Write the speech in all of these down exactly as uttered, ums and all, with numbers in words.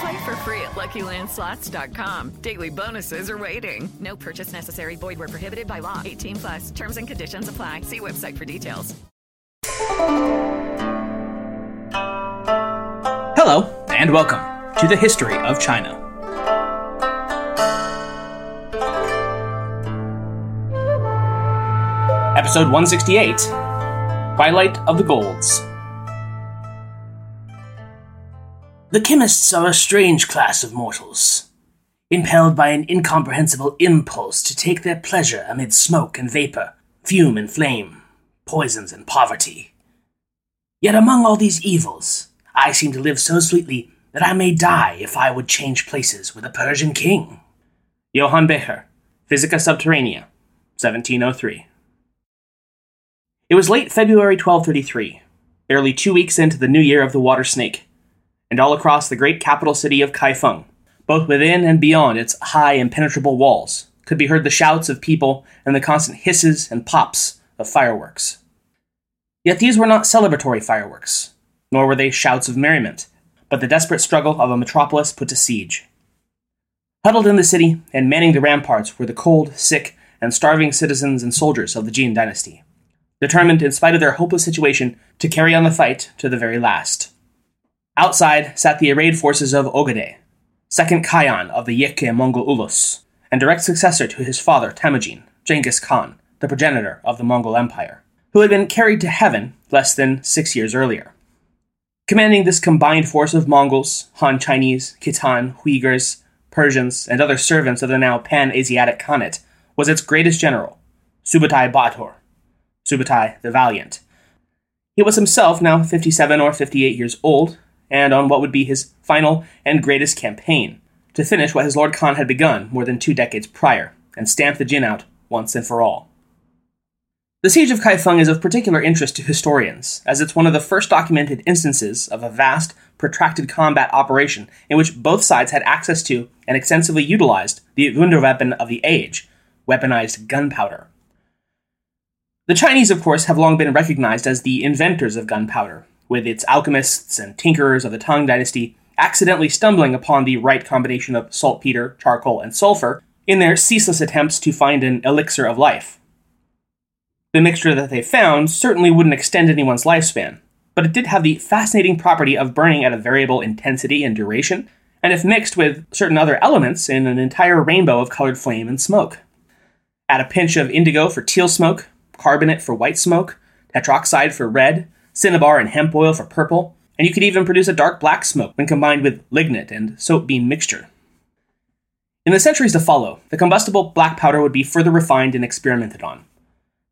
Play for free at Lucky Land Slots dot com. Daily bonuses are waiting. No purchase necessary. Void where prohibited by law. eighteen plus. Terms and conditions apply. See website for details. Hello, and welcome to the History of China. Episode one sixty-eight, Twilight of the Golds. The chemists are a strange class of mortals, impelled by an incomprehensible impulse to take their pleasure amid smoke and vapor, fume and flame, poisons and poverty. Yet among all these evils, I seem to live so sweetly that I may die if I would change places with a Persian king. Johann Becher, Physica Subterranea, seventeen oh three. It was late February twelve thirty-three, barely two weeks into the new year of the water snake, and all across the great capital city of Kaifeng, both within and beyond its high impenetrable walls, could be heard the shouts of people and the constant hisses and pops of fireworks. Yet these were not celebratory fireworks, nor were they shouts of merriment, but the desperate struggle of a metropolis put to siege. Huddled in the city and manning the ramparts were the cold, sick, and starving citizens and soldiers of the Jin Dynasty, determined, in spite of their hopeless situation, to carry on the fight to the very last. Outside sat the arrayed forces of Ogedei, second Khayan of the Yeke Mongol Ulus, and direct successor to his father Temujin, Genghis Khan, the progenitor of the Mongol Empire, who had been carried to heaven less than six years earlier. Commanding this combined force of Mongols, Han Chinese, Khitan, Uyghurs, Persians, and other servants of the now pan-Asiatic Khanate was its greatest general, Subutai Batur, Subutai the Valiant. He was himself now fifty-seven or fifty-eight years old, and on what would be his final and greatest campaign, to finish what his Lord Khan had begun more than two decades prior, and stamp the Jin out once and for all. The siege of Kaifeng is of particular interest to historians, as it's one of the first documented instances of a vast, protracted combat operation in which both sides had access to and extensively utilized the Wunderweaffe of the age, weaponized gunpowder. The Chinese, of course, have long been recognized as the inventors of gunpowder, with its alchemists and tinkerers of the Tang Dynasty accidentally stumbling upon the right combination of saltpeter, charcoal, and sulfur in their ceaseless attempts to find an elixir of life. The mixture that they found certainly wouldn't extend anyone's lifespan, but it did have the fascinating property of burning at a variable intensity and duration, and if mixed with certain other elements in an entire rainbow of colored flame and smoke. Add a pinch of indigo for teal smoke, carbonate for white smoke, tetroxide for red, cinnabar and hemp oil for purple, and you could even produce a dark black smoke when combined with lignite and soap bean mixture. In the centuries to follow, the combustible black powder would be further refined and experimented on,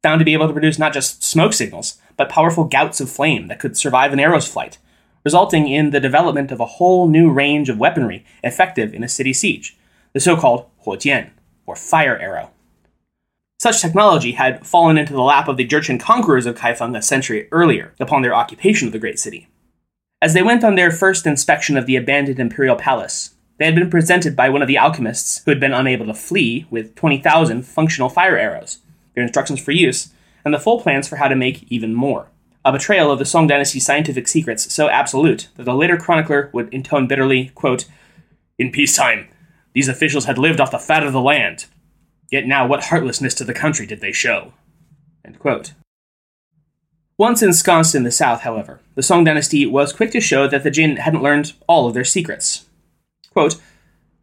found to be able to produce not just smoke signals, but powerful gouts of flame that could survive an arrow's flight, resulting in the development of a whole new range of weaponry effective in a city siege, the so-called huo jian, or fire arrow. Such technology had fallen into the lap of the Jurchen conquerors of Kaifeng a century earlier, upon their occupation of the great city. As they went on their first inspection of the abandoned imperial palace, they had been presented by one of the alchemists who had been unable to flee with twenty thousand functional fire arrows, their instructions for use, and the full plans for how to make even more. A betrayal of the Song Dynasty's scientific secrets so absolute that the later chronicler would intone bitterly, quote, "In peacetime, these officials had lived off the fat of the land. Yet now what heartlessness to the country did they show?" End quote. Once ensconced in the south, however, the Song Dynasty was quick to show that the Jin hadn't learned all of their secrets. Quote,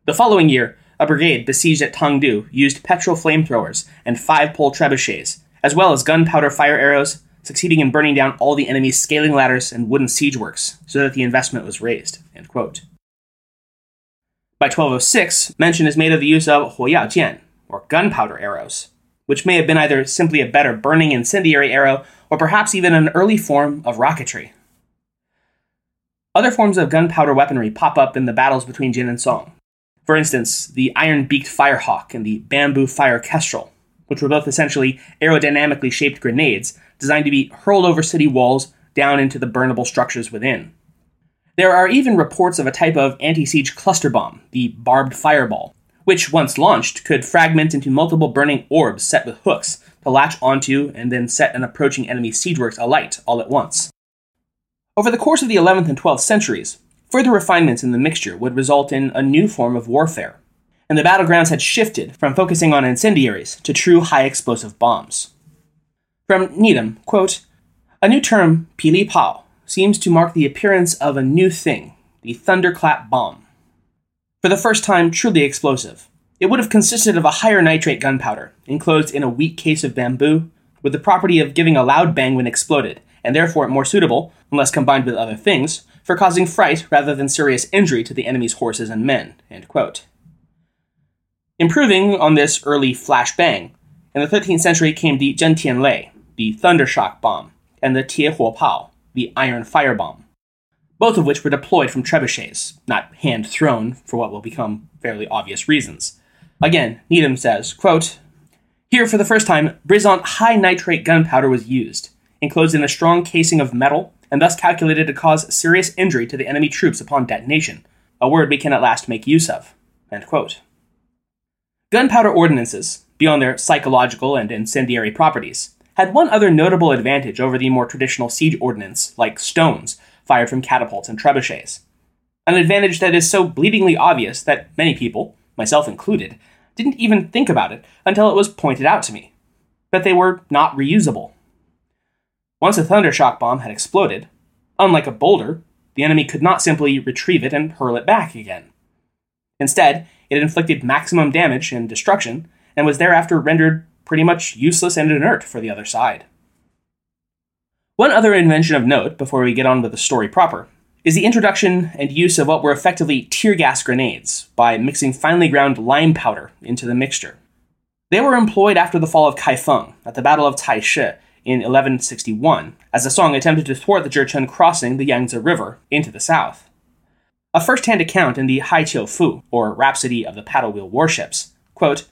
"The following year, a brigade besieged at Tangdu used petrol flamethrowers and five-pole trebuchets, as well as gunpowder fire arrows, succeeding in burning down all the enemy's scaling ladders and wooden siege works, so that the investment was raised." End quote. By twelve oh six, mention is made of the use of Huo Ya Jian, or gunpowder arrows, which may have been either simply a better burning incendiary arrow or perhaps even an early form of rocketry. Other forms of gunpowder weaponry pop up in the battles between Jin and Song. For instance, the iron-beaked firehawk and the bamboo fire kestrel, which were both essentially aerodynamically shaped grenades designed to be hurled over city walls down into the burnable structures within. There are even reports of a type of anti-siege cluster bomb, the barbed fireball, which, once launched, could fragment into multiple burning orbs set with hooks to latch onto and then set an approaching enemy siegeworks alight all at once. Over the course of the eleventh and twelfth centuries, further refinements in the mixture would result in a new form of warfare, and the battlegrounds had shifted from focusing on incendiaries to true high-explosive bombs. From Needham, quote, "A new term, Pili Pao, seems to mark the appearance of a new thing, the thunderclap bomb. For the first time, truly explosive. It would have consisted of a higher nitrate gunpowder, enclosed in a weak case of bamboo, with the property of giving a loud bang when exploded, and therefore more suitable, unless combined with other things, for causing fright rather than serious injury to the enemy's horses and men." End quote. Improving on this early flash bang, in the thirteenth century came the Zhen Tian Lei, the thundershock bomb, and the Tie Huo Pao, the iron firebomb, both of which were deployed from trebuchets, not hand-thrown, for what will become fairly obvious reasons. Again, Needham says, quote, "Here, for the first time, brisant high-nitrate gunpowder was used, enclosed in a strong casing of metal, and thus calculated to cause serious injury to the enemy troops upon detonation, a word we can at last make use of." End quote. Gunpowder ordinances, beyond their psychological and incendiary properties, had one other notable advantage over the more traditional siege ordnance, like stones, fired from catapults and trebuchets. An advantage that is so bleedingly obvious that many people, myself included, didn't even think about it until it was pointed out to me, that they were not reusable. Once a thundershock bomb had exploded, unlike a boulder, the enemy could not simply retrieve it and hurl it back again. Instead, it inflicted maximum damage and destruction, and was thereafter rendered pretty much useless and inert for the other side. One other invention of note, before we get on with the story proper, is the introduction and use of what were effectively tear gas grenades by mixing finely ground lime powder into the mixture. They were employed after the fall of Kaifeng at the Battle of Taizhou in eleven sixty-one, as the Song attempted to thwart the Jurchen crossing the Yangtze River into the south. A first-hand account in the Haiqiu Fu, or Rhapsody of the Paddle Wheel Warships, quote,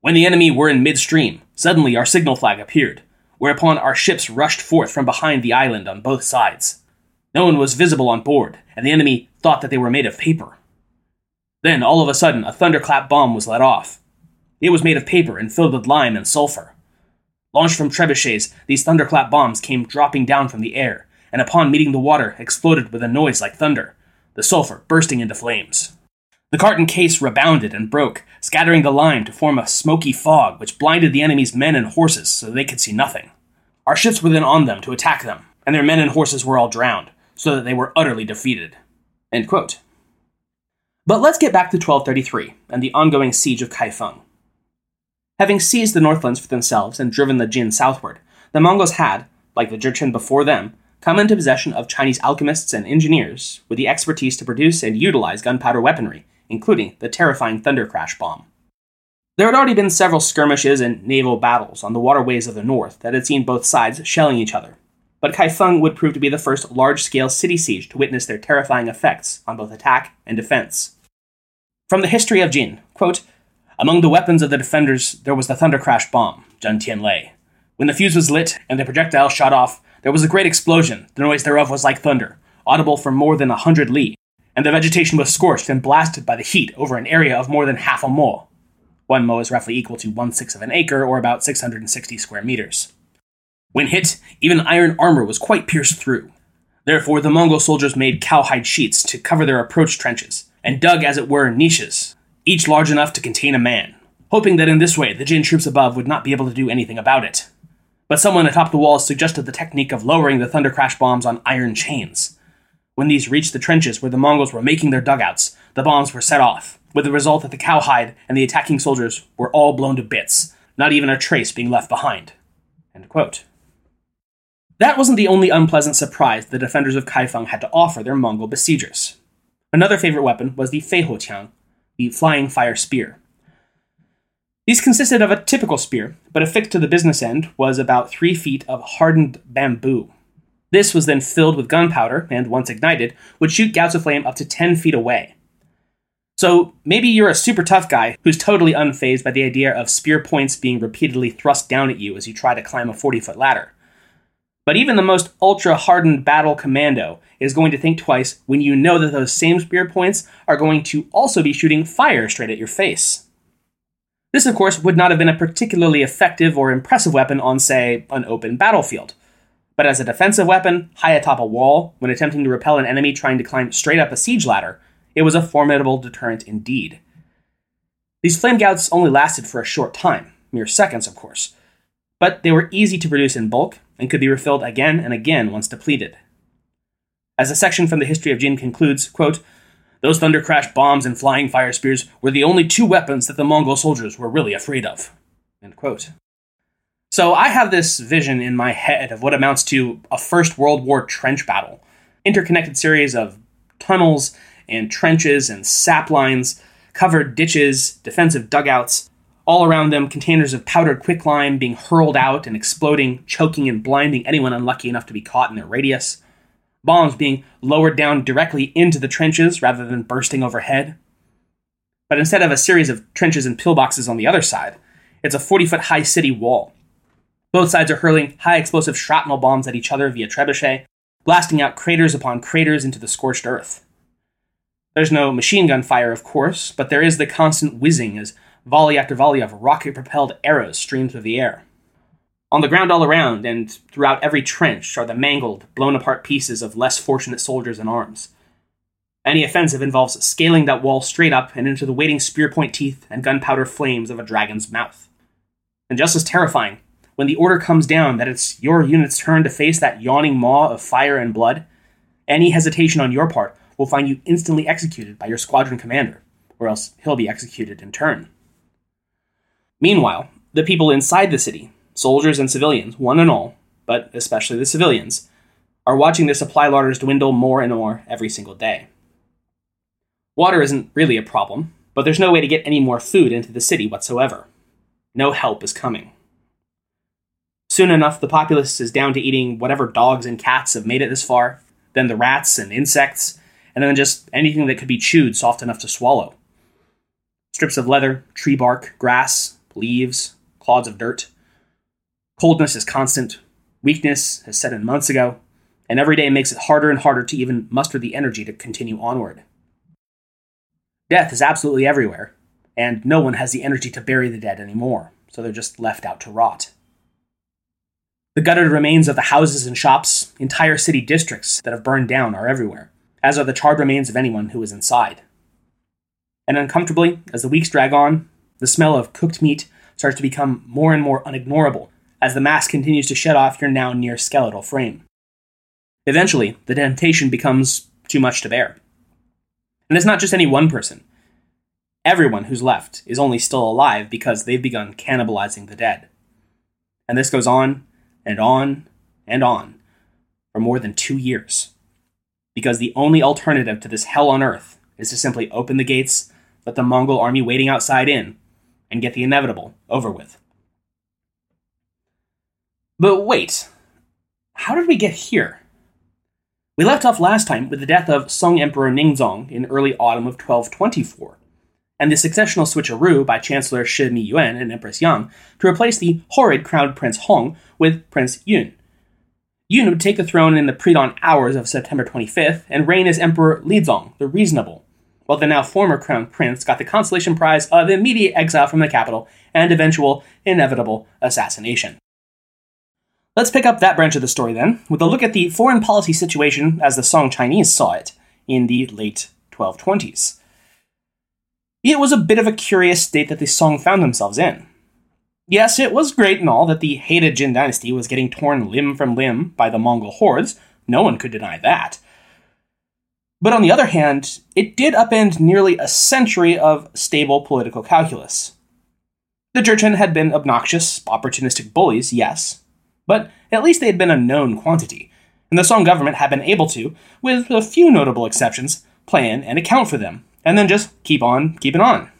"When the enemy were in midstream, suddenly our signal flag appeared, whereupon our ships rushed forth from behind the island on both sides. No one was visible on board, and the enemy thought that they were made of paper. Then, all of a sudden, a thunderclap bomb was let off. It was made of paper and filled with lime and sulfur. Launched from trebuchets, these thunderclap bombs came dropping down from the air, and upon meeting the water, exploded with a noise like thunder, the sulfur bursting into flames. The carton case rebounded and broke, scattering the lime to form a smoky fog which blinded the enemy's men and horses so they could see nothing. Our ships were then on them to attack them, and their men and horses were all drowned, so that they were utterly defeated." End quote. But let's get back to twelve thirty-three and the ongoing siege of Kaifeng. Having seized the Northlands for themselves and driven the Jin southward, the Mongols had, like the Jurchen before them, come into possession of Chinese alchemists and engineers with the expertise to produce and utilize gunpowder weaponry, including the terrifying thundercrash bomb. There had already been several skirmishes and naval battles on the waterways of the north that had seen both sides shelling each other, but Kaifeng would prove to be the first large-scale city siege to witness their terrifying effects on both attack and defense. From the History of Jin, quote, "Among the weapons of the defenders, there was the thundercrash bomb, Zhen Tian Lei. When the fuse was lit and the projectile shot off, there was a great explosion. The noise thereof was like thunder, audible for more than a hundred li, and the vegetation was scorched and blasted by the heat over an area of more than half a mo. One mo is roughly equal to one-sixth of an acre, or about six hundred sixty square meters. When hit, even iron armor was quite pierced through. Therefore, the Mongol soldiers made cowhide sheets to cover their approach trenches, and dug, as it were, niches, each large enough to contain a man, hoping that in this way the Jin troops above would not be able to do anything about it. But someone atop the walls suggested the technique of lowering the thundercrash bombs on iron chains. When these reached the trenches where the Mongols were making their dugouts, the bombs were set off, with the result that the cowhide and the attacking soldiers were all blown to bits, not even a trace being left behind." End quote. That wasn't the only unpleasant surprise the defenders of Kaifeng had to offer their Mongol besiegers. Another favorite weapon was the feihoutiang, the flying fire spear. These consisted of a typical spear, but affixed to the business end was about three feet of hardened bamboo. This was then filled with gunpowder, and once ignited, would shoot gouts of flame up to ten feet away. So maybe you're a super tough guy who's totally unfazed by the idea of spear points being repeatedly thrust down at you as you try to climb a forty-foot ladder. But even the most ultra-hardened battle commando is going to think twice when you know that those same spear points are going to also be shooting fire straight at your face. This, of course, would not have been a particularly effective or impressive weapon on, say, an open battlefield. But as a defensive weapon, high atop a wall, when attempting to repel an enemy trying to climb straight up a siege ladder, it was a formidable deterrent indeed. These flame gouts only lasted for a short time, mere seconds, of course, but they were easy to produce in bulk and could be refilled again and again once depleted. As a section from the History of Jin concludes, quote, "Those thundercrash bombs and flying fire spears were the only two weapons that the Mongol soldiers were really afraid of," end quote. So I have this vision in my head of what amounts to a First World War trench battle, interconnected series of tunnels and trenches and sap lines, covered ditches, defensive dugouts, all around them containers of powdered quicklime being hurled out and exploding, choking and blinding anyone unlucky enough to be caught in their radius, bombs being lowered down directly into the trenches rather than bursting overhead. But instead of a series of trenches and pillboxes on the other side, it's a forty-foot high city wall. Both sides are hurling high explosive shrapnel bombs at each other via trebuchet, blasting out craters upon craters into the scorched earth. There's no machine gun fire, of course, but there is the constant whizzing as volley after volley of rocket-propelled arrows stream through the air. On the ground all around and throughout every trench are the mangled, blown-apart pieces of less fortunate soldiers in arms. Any offensive involves scaling that wall straight up and into the waiting spear-point teeth and gunpowder flames of a dragon's mouth. And just as terrifying, when the order comes down that it's your unit's turn to face that yawning maw of fire and blood, any hesitation on your part will find you instantly executed by your squadron commander, or else he'll be executed in turn. Meanwhile, the people inside the city, soldiers and civilians, one and all, but especially the civilians, are watching their supply larders dwindle more and more every single day. Water isn't really a problem, but there's no way to get any more food into the city whatsoever. No help is coming. Soon enough, the populace is down to eating whatever dogs and cats have made it this far, then the rats and insects, and then just anything that could be chewed soft enough to swallow. Strips of leather, tree bark, grass, leaves, clods of dirt. Coldness is constant, weakness has set in months ago, and every day makes it harder and harder to even muster the energy to continue onward. Death is absolutely everywhere, and no one has the energy to bury the dead anymore, so they're just left out to rot. The guttered remains of the houses and shops, entire city districts that have burned down are everywhere, as are the charred remains of anyone who was inside. And uncomfortably, as the weeks drag on, the smell of cooked meat starts to become more and more unignorable as the mass continues to shed off your now near-skeletal frame. Eventually, the temptation becomes too much to bear. And it's not just any one person. Everyone who's left is only still alive because they've begun cannibalizing the dead. And this goes on and on and on for more than two years. Because the only alternative to this hell on earth is to simply open the gates, let the Mongol army waiting outside in, and get the inevitable over with. But wait, how did we get here? We left off last time with the death of Song Emperor Ningzong in early autumn of twelve twenty-four, and the successional switcheroo by Chancellor Shi Miyuan and Empress Yang to replace the horrid crowned Prince Hong with Prince Yun. Yun would take the throne in the pre-dawn hours of September twenty-fifth and reign as Emperor Lizong, the Reasonable, while the now former crown prince got the consolation prize of immediate exile from the capital and eventual, inevitable assassination. Let's pick up that branch of the story then, with a look at the foreign policy situation as the Song Chinese saw it in the late twelve twenties. It was a bit of a curious state that the Song found themselves in. Yes, it was great and all that the hated Jin Dynasty was getting torn limb from limb by the Mongol hordes, no one could deny that. But on the other hand, it did upend nearly a century of stable political calculus. The Jurchen had been obnoxious, opportunistic bullies, yes, but at least they had been a known quantity, and the Song government had been able to, with a few notable exceptions, plan and account for them, and then just keep on keeping on.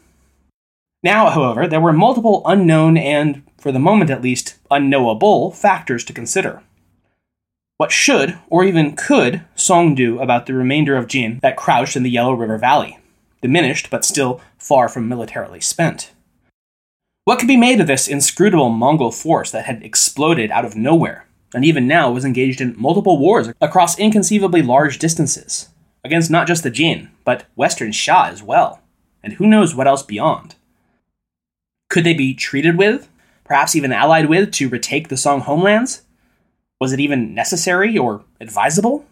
Now, however, there were multiple unknown and, for the moment at least, unknowable factors to consider. What should, or even could, Song do about the remainder of Jin that crouched in the Yellow River Valley? diminished but still far from militarily spent. What could be made of this inscrutable Mongol force that had exploded out of nowhere, and even now was engaged in multiple wars across inconceivably large distances, against not just the Jin, but Western Xia as well, and who knows what else beyond? Could they be treated with, perhaps even allied with, to retake the Song homelands? Was it even necessary or advisable?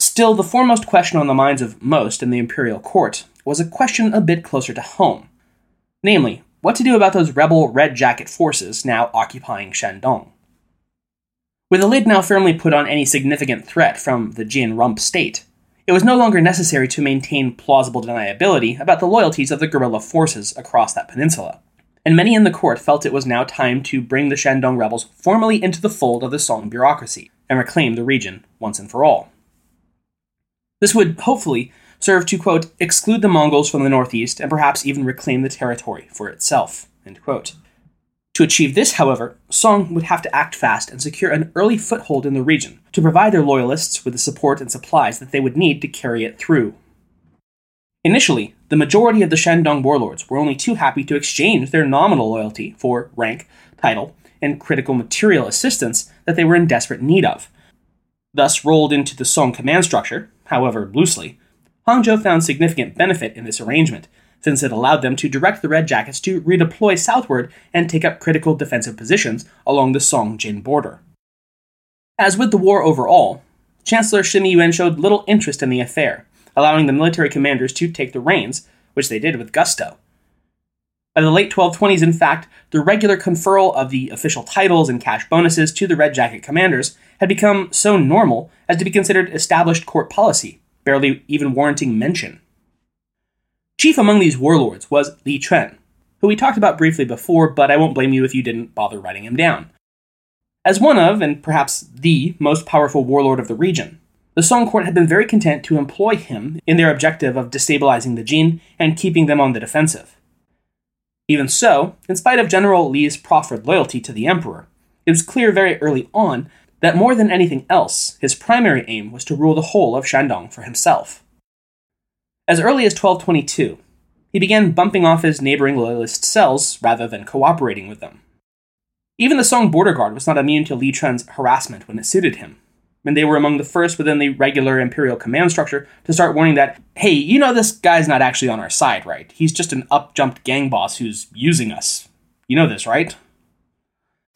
Still, the foremost question on the minds of most in the imperial court was a question a bit closer to home, namely, what to do about those rebel Red Jacket forces now occupying Shandong. With the lid now firmly put on any significant threat from the Jin rump state, it was no longer necessary to maintain plausible deniability about the loyalties of the guerrilla forces across that peninsula, and many in the court felt it was now time to bring the Shandong rebels formally into the fold of the Song bureaucracy and reclaim the region once and for all. This would, hopefully, serve to, quote, exclude the Mongols from the northeast and perhaps even reclaim the territory for itself, end quote. To achieve this, however, Song would have to act fast and secure an early foothold in the region to provide their loyalists with the support and supplies that they would need to carry it through. Initially, the majority of the Shandong warlords were only too happy to exchange their nominal loyalty for rank, title, and critical material assistance that they were in desperate need of. Thus rolled into the Song command structure, however loosely, Hangzhou found significant benefit in this arrangement, since it allowed them to direct the Red Jackets to redeploy southward and take up critical defensive positions along the Song-Jin border. As with the war overall, Chancellor Shi Miyuan showed little interest in the affair, allowing the military commanders to take the reins, which they did with gusto. By the late twelve twenties, in fact, the regular conferral of the official titles and cash bonuses to the Red Jacket commanders had become so normal as to be considered established court policy, barely even warranting mention. Chief among these warlords was Li Quan, who we talked about briefly before, but I won't blame you if you didn't bother writing him down. As one of, and perhaps the, most powerful warlord of the region, the Song court had been very content to employ him in their objective of destabilizing the Jin and keeping them on the defensive. Even so, in spite of General Li's proffered loyalty to the emperor, it was clear very early on that more than anything else, his primary aim was to rule the whole of Shandong for himself. As early as twelve twenty-two, he began bumping off his neighboring loyalist cells rather than cooperating with them. Even the Song border guard was not immune to Li Quan's harassment when it suited him, and they were among the first within the regular imperial command structure to start warning that, hey, you know this guy's not actually on our side, right? He's just an up-jumped gang boss who's using us. You know this, right?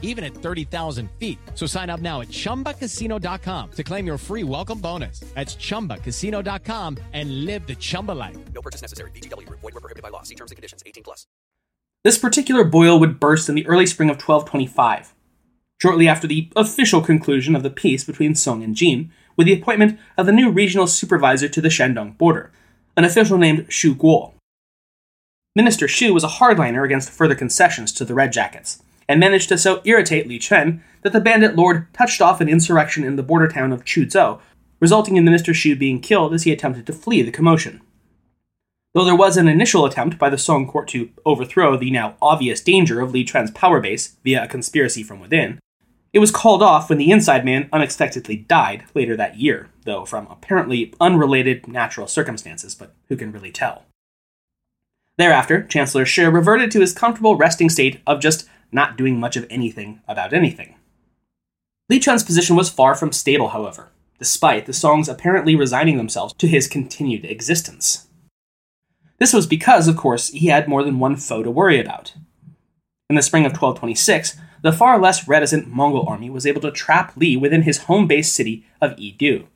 even at thirty thousand feet. So sign up now at chumba casino dot com to claim your free welcome bonus. That's chumba casino dot com and live the Chumba life. No purchase necessary. V G W. Void where prohibited by law. See terms and conditions. eighteen plus. This particular boil would burst in the early spring of twelve twenty-five, shortly after the official conclusion of the peace between Song and Jin, with the appointment of the new regional supervisor to the Shandong border, an official named Shu Guo. Minister Shu was a hardliner against further concessions to the Red Jackets, and managed to so irritate Li Quan that the bandit lord touched off an insurrection in the border town of Chuzhou, resulting in Minister Shu being killed as he attempted to flee the commotion. Though there was an initial attempt by the Song court to overthrow the now obvious danger of Li Quan's power base via a conspiracy from within, it was called off when the inside man unexpectedly died later that year, though from apparently unrelated natural circumstances, but who can really tell? Thereafter, Chancellor Shi reverted to his comfortable resting state of just not doing much of anything about anything. Li Quan's position was far from stable, however, despite the Song's apparently resigning themselves to his continued existence. This was because, of course, he had more than one foe to worry about. In the spring of twelve twenty-six, the far less reticent Mongol army was able to trap Li within his home-based city of Yidu.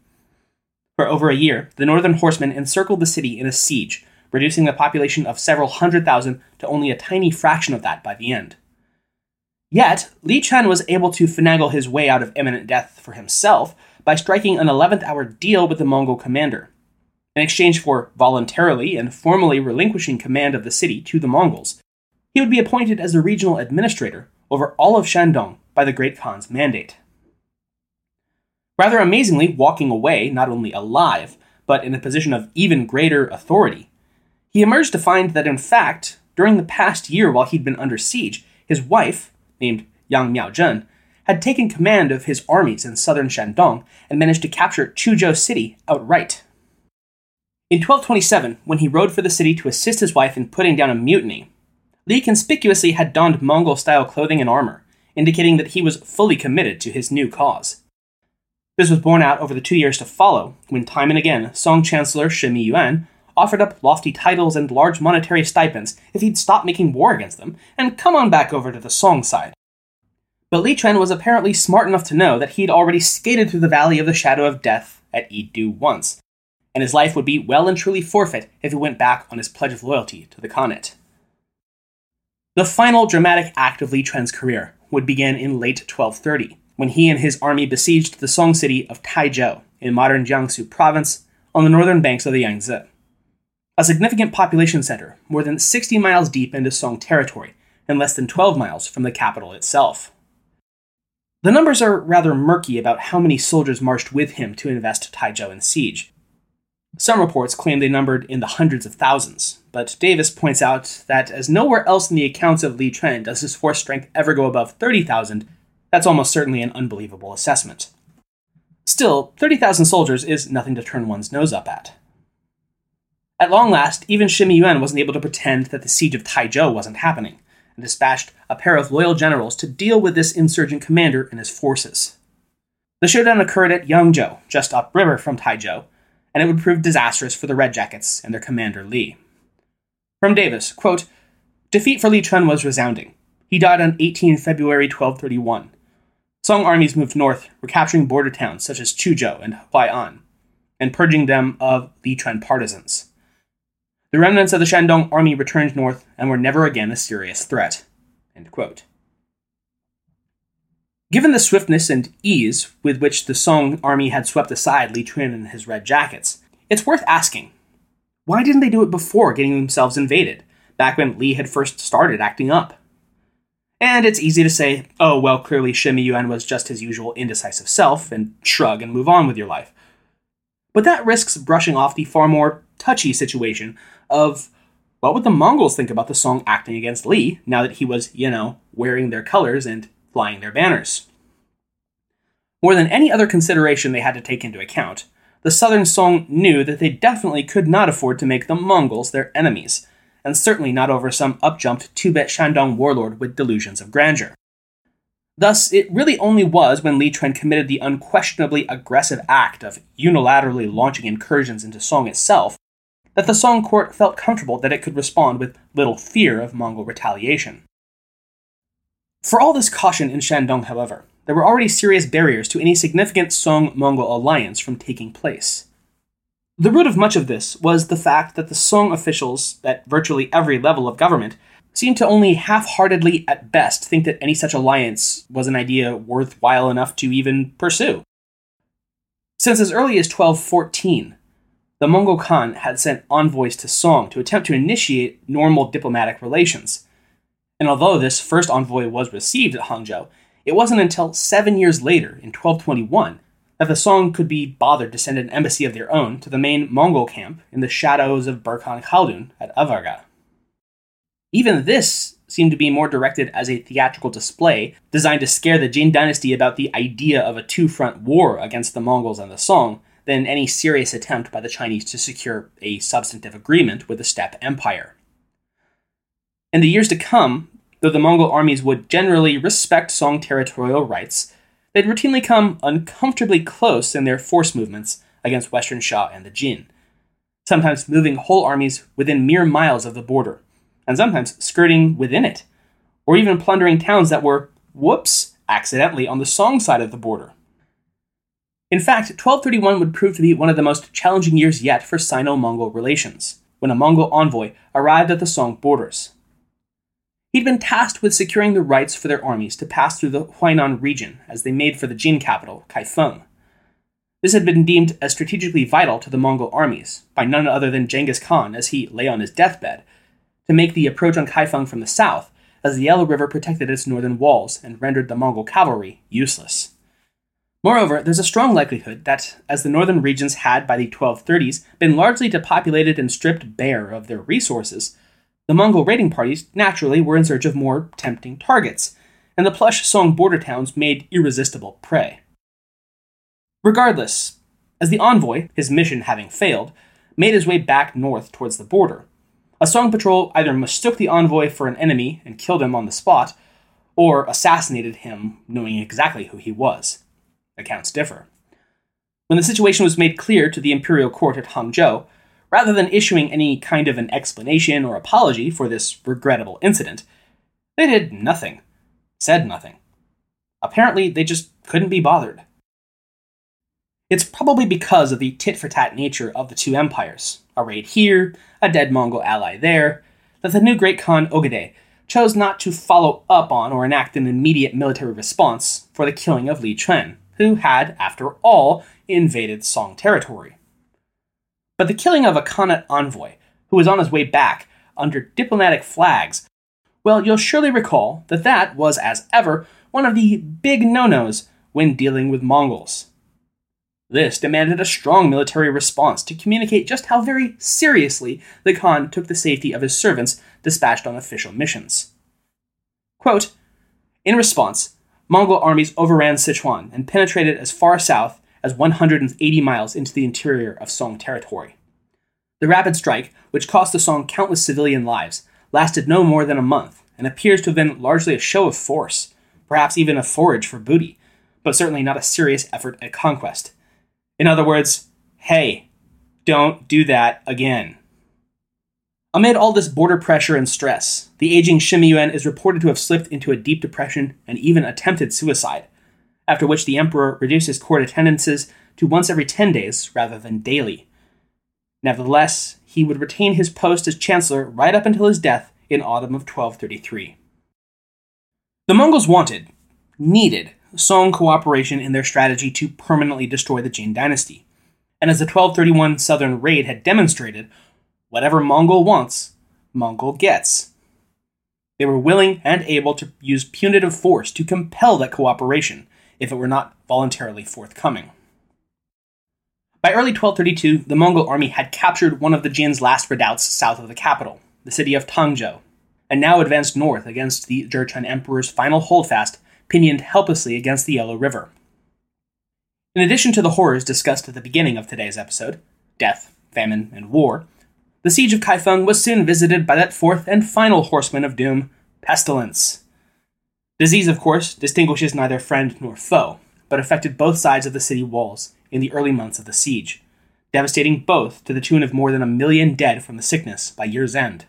For over a year, the northern horsemen encircled the city in a siege, reducing the population of several hundred thousand to only a tiny fraction of that by the end. Yet, Li Quan was able to finagle his way out of imminent death for himself by striking an eleventh-hour deal with the Mongol commander, in exchange for voluntarily and formally relinquishing command of the city to the Mongols. He would be appointed as the regional administrator over all of Shandong by the Great Khan's mandate. rather amazingly walking away not only alive, but in a position of even greater authority. He emerged to find that, in fact, during the past year while he'd been under siege, his wife, named Yang Miaozhen, had taken command of his armies in southern Shandong and managed to capture Chuzhou City outright. In twelve twenty-seven, when he rode for the city to assist his wife in putting down a mutiny, Li conspicuously had donned Mongol-style clothing and armor, indicating that he was fully committed to his new cause. This was borne out over the two years to follow, when time and again Song Chancellor Shi Miyuan offered up lofty titles and large monetary stipends if he'd stop making war against them and come on back over to the Song side. But Li Quan was apparently smart enough to know that he'd already skated through the Valley of the Shadow of Death at Yidu once, and his life would be well and truly forfeit if he went back on his pledge of loyalty to the Khanate. The final dramatic act of Li Quan's career would begin in late twelve thirty, when he and his army besieged the Song city of Taizhou in modern Jiangsu province on the northern banks of the Yangtze. A significant population center, more than sixty miles deep into Song territory, and less than twelve miles from the capital itself. The numbers are rather murky about how many soldiers marched with him to invest Taizhou in siege. Some reports claim they numbered in the hundreds of thousands, but Davis points out that as nowhere else in the accounts of Li Quan does his force strength ever go above thirty thousand, that's almost certainly an unbelievable assessment. Still, thirty thousand soldiers is nothing to turn one's nose up at. At long last, even Shi Miyuan wasn't able to pretend that the siege of Taizhou wasn't happening, and dispatched a pair of loyal generals to deal with this insurgent commander and his forces. The showdown occurred at Yangzhou, just upriver from Taizhou, and it would prove disastrous for the Red Jackets and their commander, Li. From Davis, quote, "Defeat for Li Quan was resounding. He died on eighteenth of February twelve thirty-one. Song armies moved north, recapturing border towns such as Chuzhou and Huai'an, and purging them of Li Quan partisans. The remnants of the Shandong army returned north and were never again a serious threat." End quote. Given the swiftness and ease with which the Song army had swept aside Li Quan and his Red Jackets, it's worth asking, why didn't they do it before getting themselves invaded, back when Li had first started acting up? And it's easy to say, oh, well, clearly Shi Miyuan was just his usual indecisive self, and shrug and move on with your life. But that risks brushing off the far more touchy situation of what would the Mongols think about the Song acting against Li now that he was, you know, wearing their colors and flying their banners. More than any other consideration they had to take into account, the southern Song knew that they definitely could not afford to make the Mongols their enemies, and certainly not over some up-jumped two-bit Shandong warlord with delusions of grandeur. Thus, it really only was when Li Quan committed the unquestionably aggressive act of unilaterally launching incursions into Song itself that the Song court felt comfortable that it could respond with little fear of Mongol retaliation. For all this caution in Shandong, however, there were already serious barriers to any significant Song-Mongol alliance from taking place. The root of much of this was the fact that the Song officials, at virtually every level of government, seemed to only half-heartedly at best think that any such alliance was an idea worthwhile enough to even pursue. Since as early as twelve fourteen, the Mongol Khan had sent envoys to Song to attempt to initiate normal diplomatic relations. And although this first envoy was received at Hangzhou, it wasn't until seven years later, in twelve twenty-one, that the Song could be bothered to send an embassy of their own to the main Mongol camp in the shadows of Burkhan Khaldun at Avarga. Even this seemed to be more directed as a theatrical display designed to scare the Jin Dynasty about the idea of a two-front war against the Mongols and the Song than any serious attempt by the Chinese to secure a substantive agreement with the steppe empire. In the years to come, though the Mongol armies would generally respect Song territorial rights, they'd routinely come uncomfortably close in their force movements against Western Xia and the Jin, sometimes moving whole armies within mere miles of the border, and sometimes skirting within it, or even plundering towns that were, whoops, accidentally on the Song side of the border. In fact, twelve thirty-one would prove to be one of the most challenging years yet for Sino-Mongol relations, when a Mongol envoy arrived at the Song borders. He'd been tasked with securing the rights for their armies to pass through the Huainan region as they made for the Jin capital, Kaifeng. This had been deemed as strategically vital to the Mongol armies by none other than Genghis Khan as he lay on his deathbed, to make the approach on Kaifeng from the south as the Yellow River protected its northern walls and rendered the Mongol cavalry useless. Moreover, there's a strong likelihood that, as the northern regions had by the twelve thirties been largely depopulated and stripped bare of their resources, the Mongol raiding parties naturally were in search of more tempting targets, and the plush Song border towns made irresistible prey. Regardless, as the envoy, his mission having failed, made his way back north towards the border, a Song patrol either mistook the envoy for an enemy and killed him on the spot, or assassinated him knowing exactly who he was. Accounts differ. When the situation was made clear to the imperial court at Hangzhou, rather than issuing any kind of an explanation or apology for this regrettable incident, they did nothing, said nothing. Apparently, they just couldn't be bothered. It's probably because of the tit-for-tat nature of the two empires, a raid here, a dead Mongol ally there, that the new Great Khan Ogedei chose not to follow up on or enact an immediate military response for the killing of Li Quan, who had, after all, invaded Song territory. But the killing of a Khanate envoy, who was on his way back under diplomatic flags, well, you'll surely recall that that was, as ever, one of the big no-nos when dealing with Mongols. This demanded a strong military response to communicate just how very seriously the Khan took the safety of his servants dispatched on official missions. Quote, "In response, Mongol armies overran Sichuan and penetrated as far south as one hundred eighty miles into the interior of Song territory. The rapid strike, which cost the Song countless civilian lives, lasted no more than a month and appears to have been largely a show of force, perhaps even a forage for booty, but certainly not a serious effort at conquest. In other words, hey, don't do that again." Amid all this border pressure and stress, the aging Shi Miyuan is reported to have slipped into a deep depression and even attempted suicide, after which the emperor reduced his court attendances to once every ten days rather than daily. Nevertheless, he would retain his post as chancellor right up until his death in autumn of twelve thirty-three. The Mongols wanted, needed, Song cooperation in their strategy to permanently destroy the Jin Dynasty. And as the twelve thirty-one southern raid had demonstrated, whatever Mongol wants, Mongol gets. They were willing and able to use punitive force to compel that cooperation, if it were not voluntarily forthcoming. By early twelve thirty-two, the Mongol army had captured one of the Jin's last redoubts south of the capital, the city of Tangdu, and now advanced north against the Jurchen Emperor's final holdfast, pinioned helplessly against the Yellow River. In addition to the horrors discussed at the beginning of today's episode, death, famine, and war, the siege of Kaifeng was soon visited by that fourth and final horseman of doom, pestilence. Disease, of course, distinguishes neither friend nor foe, but affected both sides of the city walls in the early months of the siege, devastating both to the tune of more than a million dead from the sickness by year's end.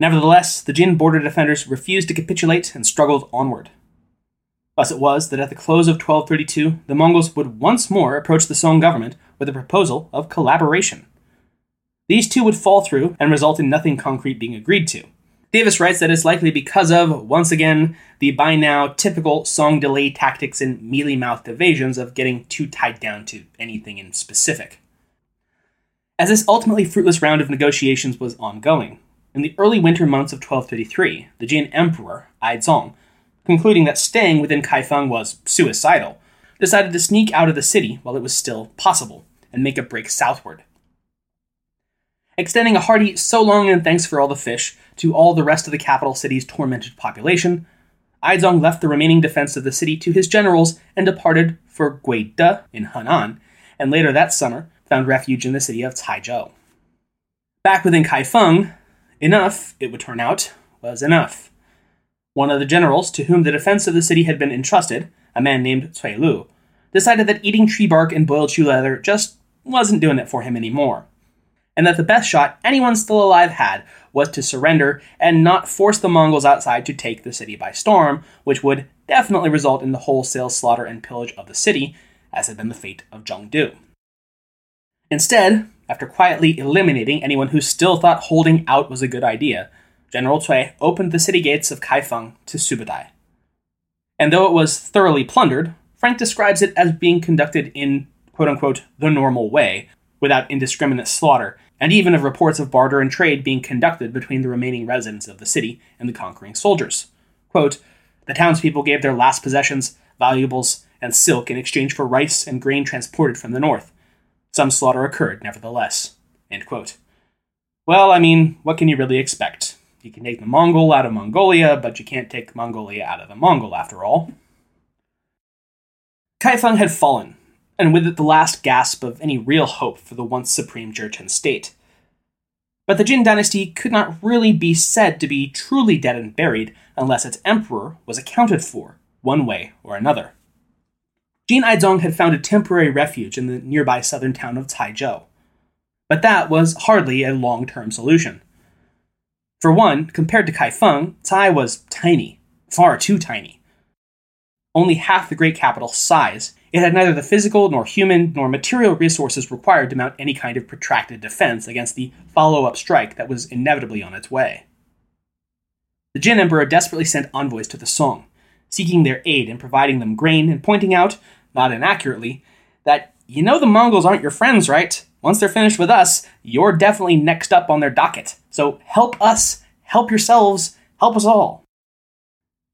Nevertheless, the Jin border defenders refused to capitulate and struggled onward. Thus it was that at the close of twelve thirty-two, the Mongols would once more approach the Song government with a proposal of collaboration. These two would fall through and result in nothing concrete being agreed to. Davis writes that it's likely because of, once again, the by now typical Song delay tactics and mealy-mouthed evasions of getting too tied down to anything in specific. As this ultimately fruitless round of negotiations was ongoing, in the early winter months of twelve thirty-three, the Jin Emperor, Aizong, concluding that staying within Kaifeng was suicidal, decided to sneak out of the city while it was still possible, and make a break southward. Extending a hearty so long and thanks for all the fish to all the rest of the capital city's tormented population, Aizong left the remaining defense of the city to his generals and departed for Guide in Henan, and later that summer found refuge in the city of Taizhou. Back within Kaifeng, enough, it would turn out, was enough. One of the generals to whom the defense of the city had been entrusted, a man named Cui Lu, decided that eating tree bark and boiled shoe leather just wasn't doing it for him anymore, and that the best shot anyone still alive had was to surrender and not force the Mongols outside to take the city by storm, which would definitely result in the wholesale slaughter and pillage of the city, as had been the fate of Chengdu. Instead, after quietly eliminating anyone who still thought holding out was a good idea, General Cui opened the city gates of Kaifeng to Subutai. And though it was thoroughly plundered, Frank describes it as being conducted in, quote-unquote, the normal way, without indiscriminate slaughter, and even of reports of barter and trade being conducted between the remaining residents of the city and the conquering soldiers. Quote, "The townspeople gave their last possessions, valuables, and silk in exchange for rice and grain transported from the north. Some slaughter occurred, nevertheless." End quote. Well, I mean, what can you really expect? You can take the Mongol out of Mongolia, but you can't take Mongolia out of the Mongol, after all. Kaifeng had fallen, and with it the last gasp of any real hope for the once supreme Jurchen state. But the Jin dynasty could not really be said to be truly dead and buried unless its emperor was accounted for, one way or another. Jin Aizong had found a temporary refuge in the nearby southern town of Taizhou, but that was hardly a long-term solution. For one, compared to Kaifeng, Tai was tiny, far too tiny. Only half the great capital's size, it had neither the physical nor human nor material resources required to mount any kind of protracted defense against the follow-up strike that was inevitably on its way. The Jin Emperor desperately sent envoys to the Song, seeking their aid and providing them grain and pointing out, not inaccurately, that, you know the Mongols aren't your friends, right? Once they're finished with us, you're definitely next up on their docket. So help us, help yourselves, help us all.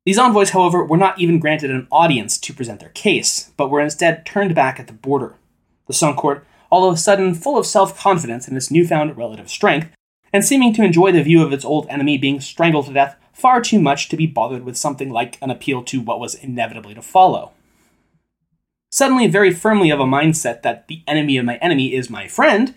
These envoys, however, were not even granted an audience to present their case, but were instead turned back at the border. The Song court, all of a sudden full of self-confidence in its newfound relative strength, and seeming to enjoy the view of its old enemy being strangled to death far too much to be bothered with something like an appeal to what was inevitably to follow. Suddenly very firmly of a mindset that the enemy of my enemy is my friend,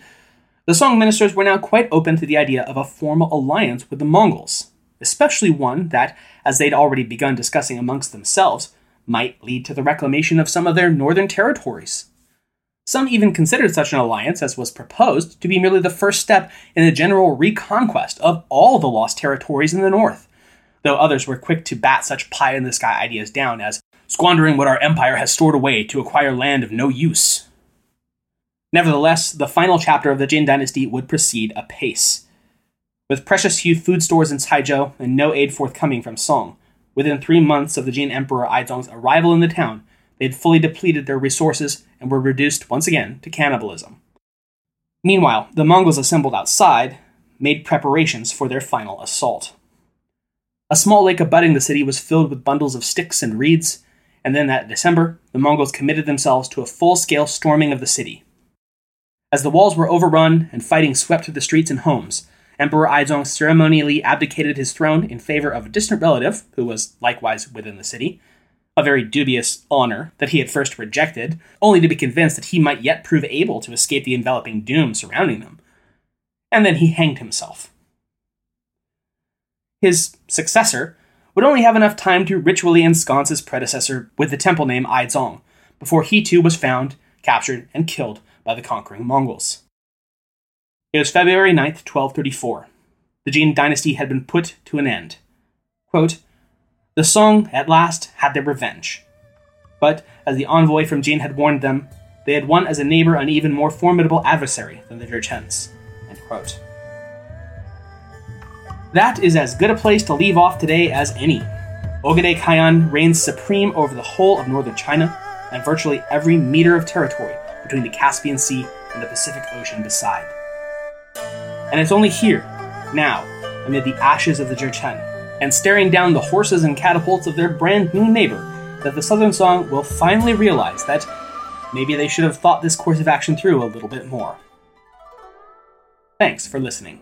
the Song ministers were now quite open to the idea of a formal alliance with the Mongols, especially one that, as they'd already begun discussing amongst themselves, might lead to the reclamation of some of their northern territories. Some even considered such an alliance, as was proposed, to be merely the first step in the general reconquest of all the lost territories in the north, though others were quick to bat such pie-in-the-sky ideas down as squandering what our empire has stored away to acquire land of no use. Nevertheless, the final chapter of the Jin dynasty would proceed apace. With precious few food stores in Taizhou and no aid forthcoming from Song, within three months of the Jin Emperor Aizong's arrival in the town, they had fully depleted their resources and were reduced once again to cannibalism. Meanwhile, the Mongols assembled outside, made preparations for their final assault. A small lake abutting the city was filled with bundles of sticks and reeds, and then that December, the Mongols committed themselves to a full-scale storming of the city. As the walls were overrun and fighting swept through the streets and homes, Emperor Aizong ceremonially abdicated his throne in favor of a distant relative, who was likewise within the city, a very dubious honor that he had first rejected, only to be convinced that he might yet prove able to escape the enveloping doom surrounding them. And then he hanged himself. His successor would only have enough time to ritually ensconce his predecessor with the temple name Aizong, before he too was found, captured, and killed by the conquering Mongols. It was February ninth, twelve thirty-four. The Jin dynasty had been put to an end. Quote, "The Song at last had their revenge. But, as the envoy from Jin had warned them, they had won as a neighbor an even more formidable adversary than the Jurchens." End quote. That is as good a place to leave off today as any. Ogedei Khayan reigns supreme over the whole of northern China and virtually every meter of territory between the Caspian Sea and the Pacific Ocean beside. And it's only here, now, amid the ashes of the Jurchen, and staring down the horses and catapults of their brand new neighbor, that the Southern Song will finally realize that maybe they should have thought this course of action through a little bit more. Thanks for listening.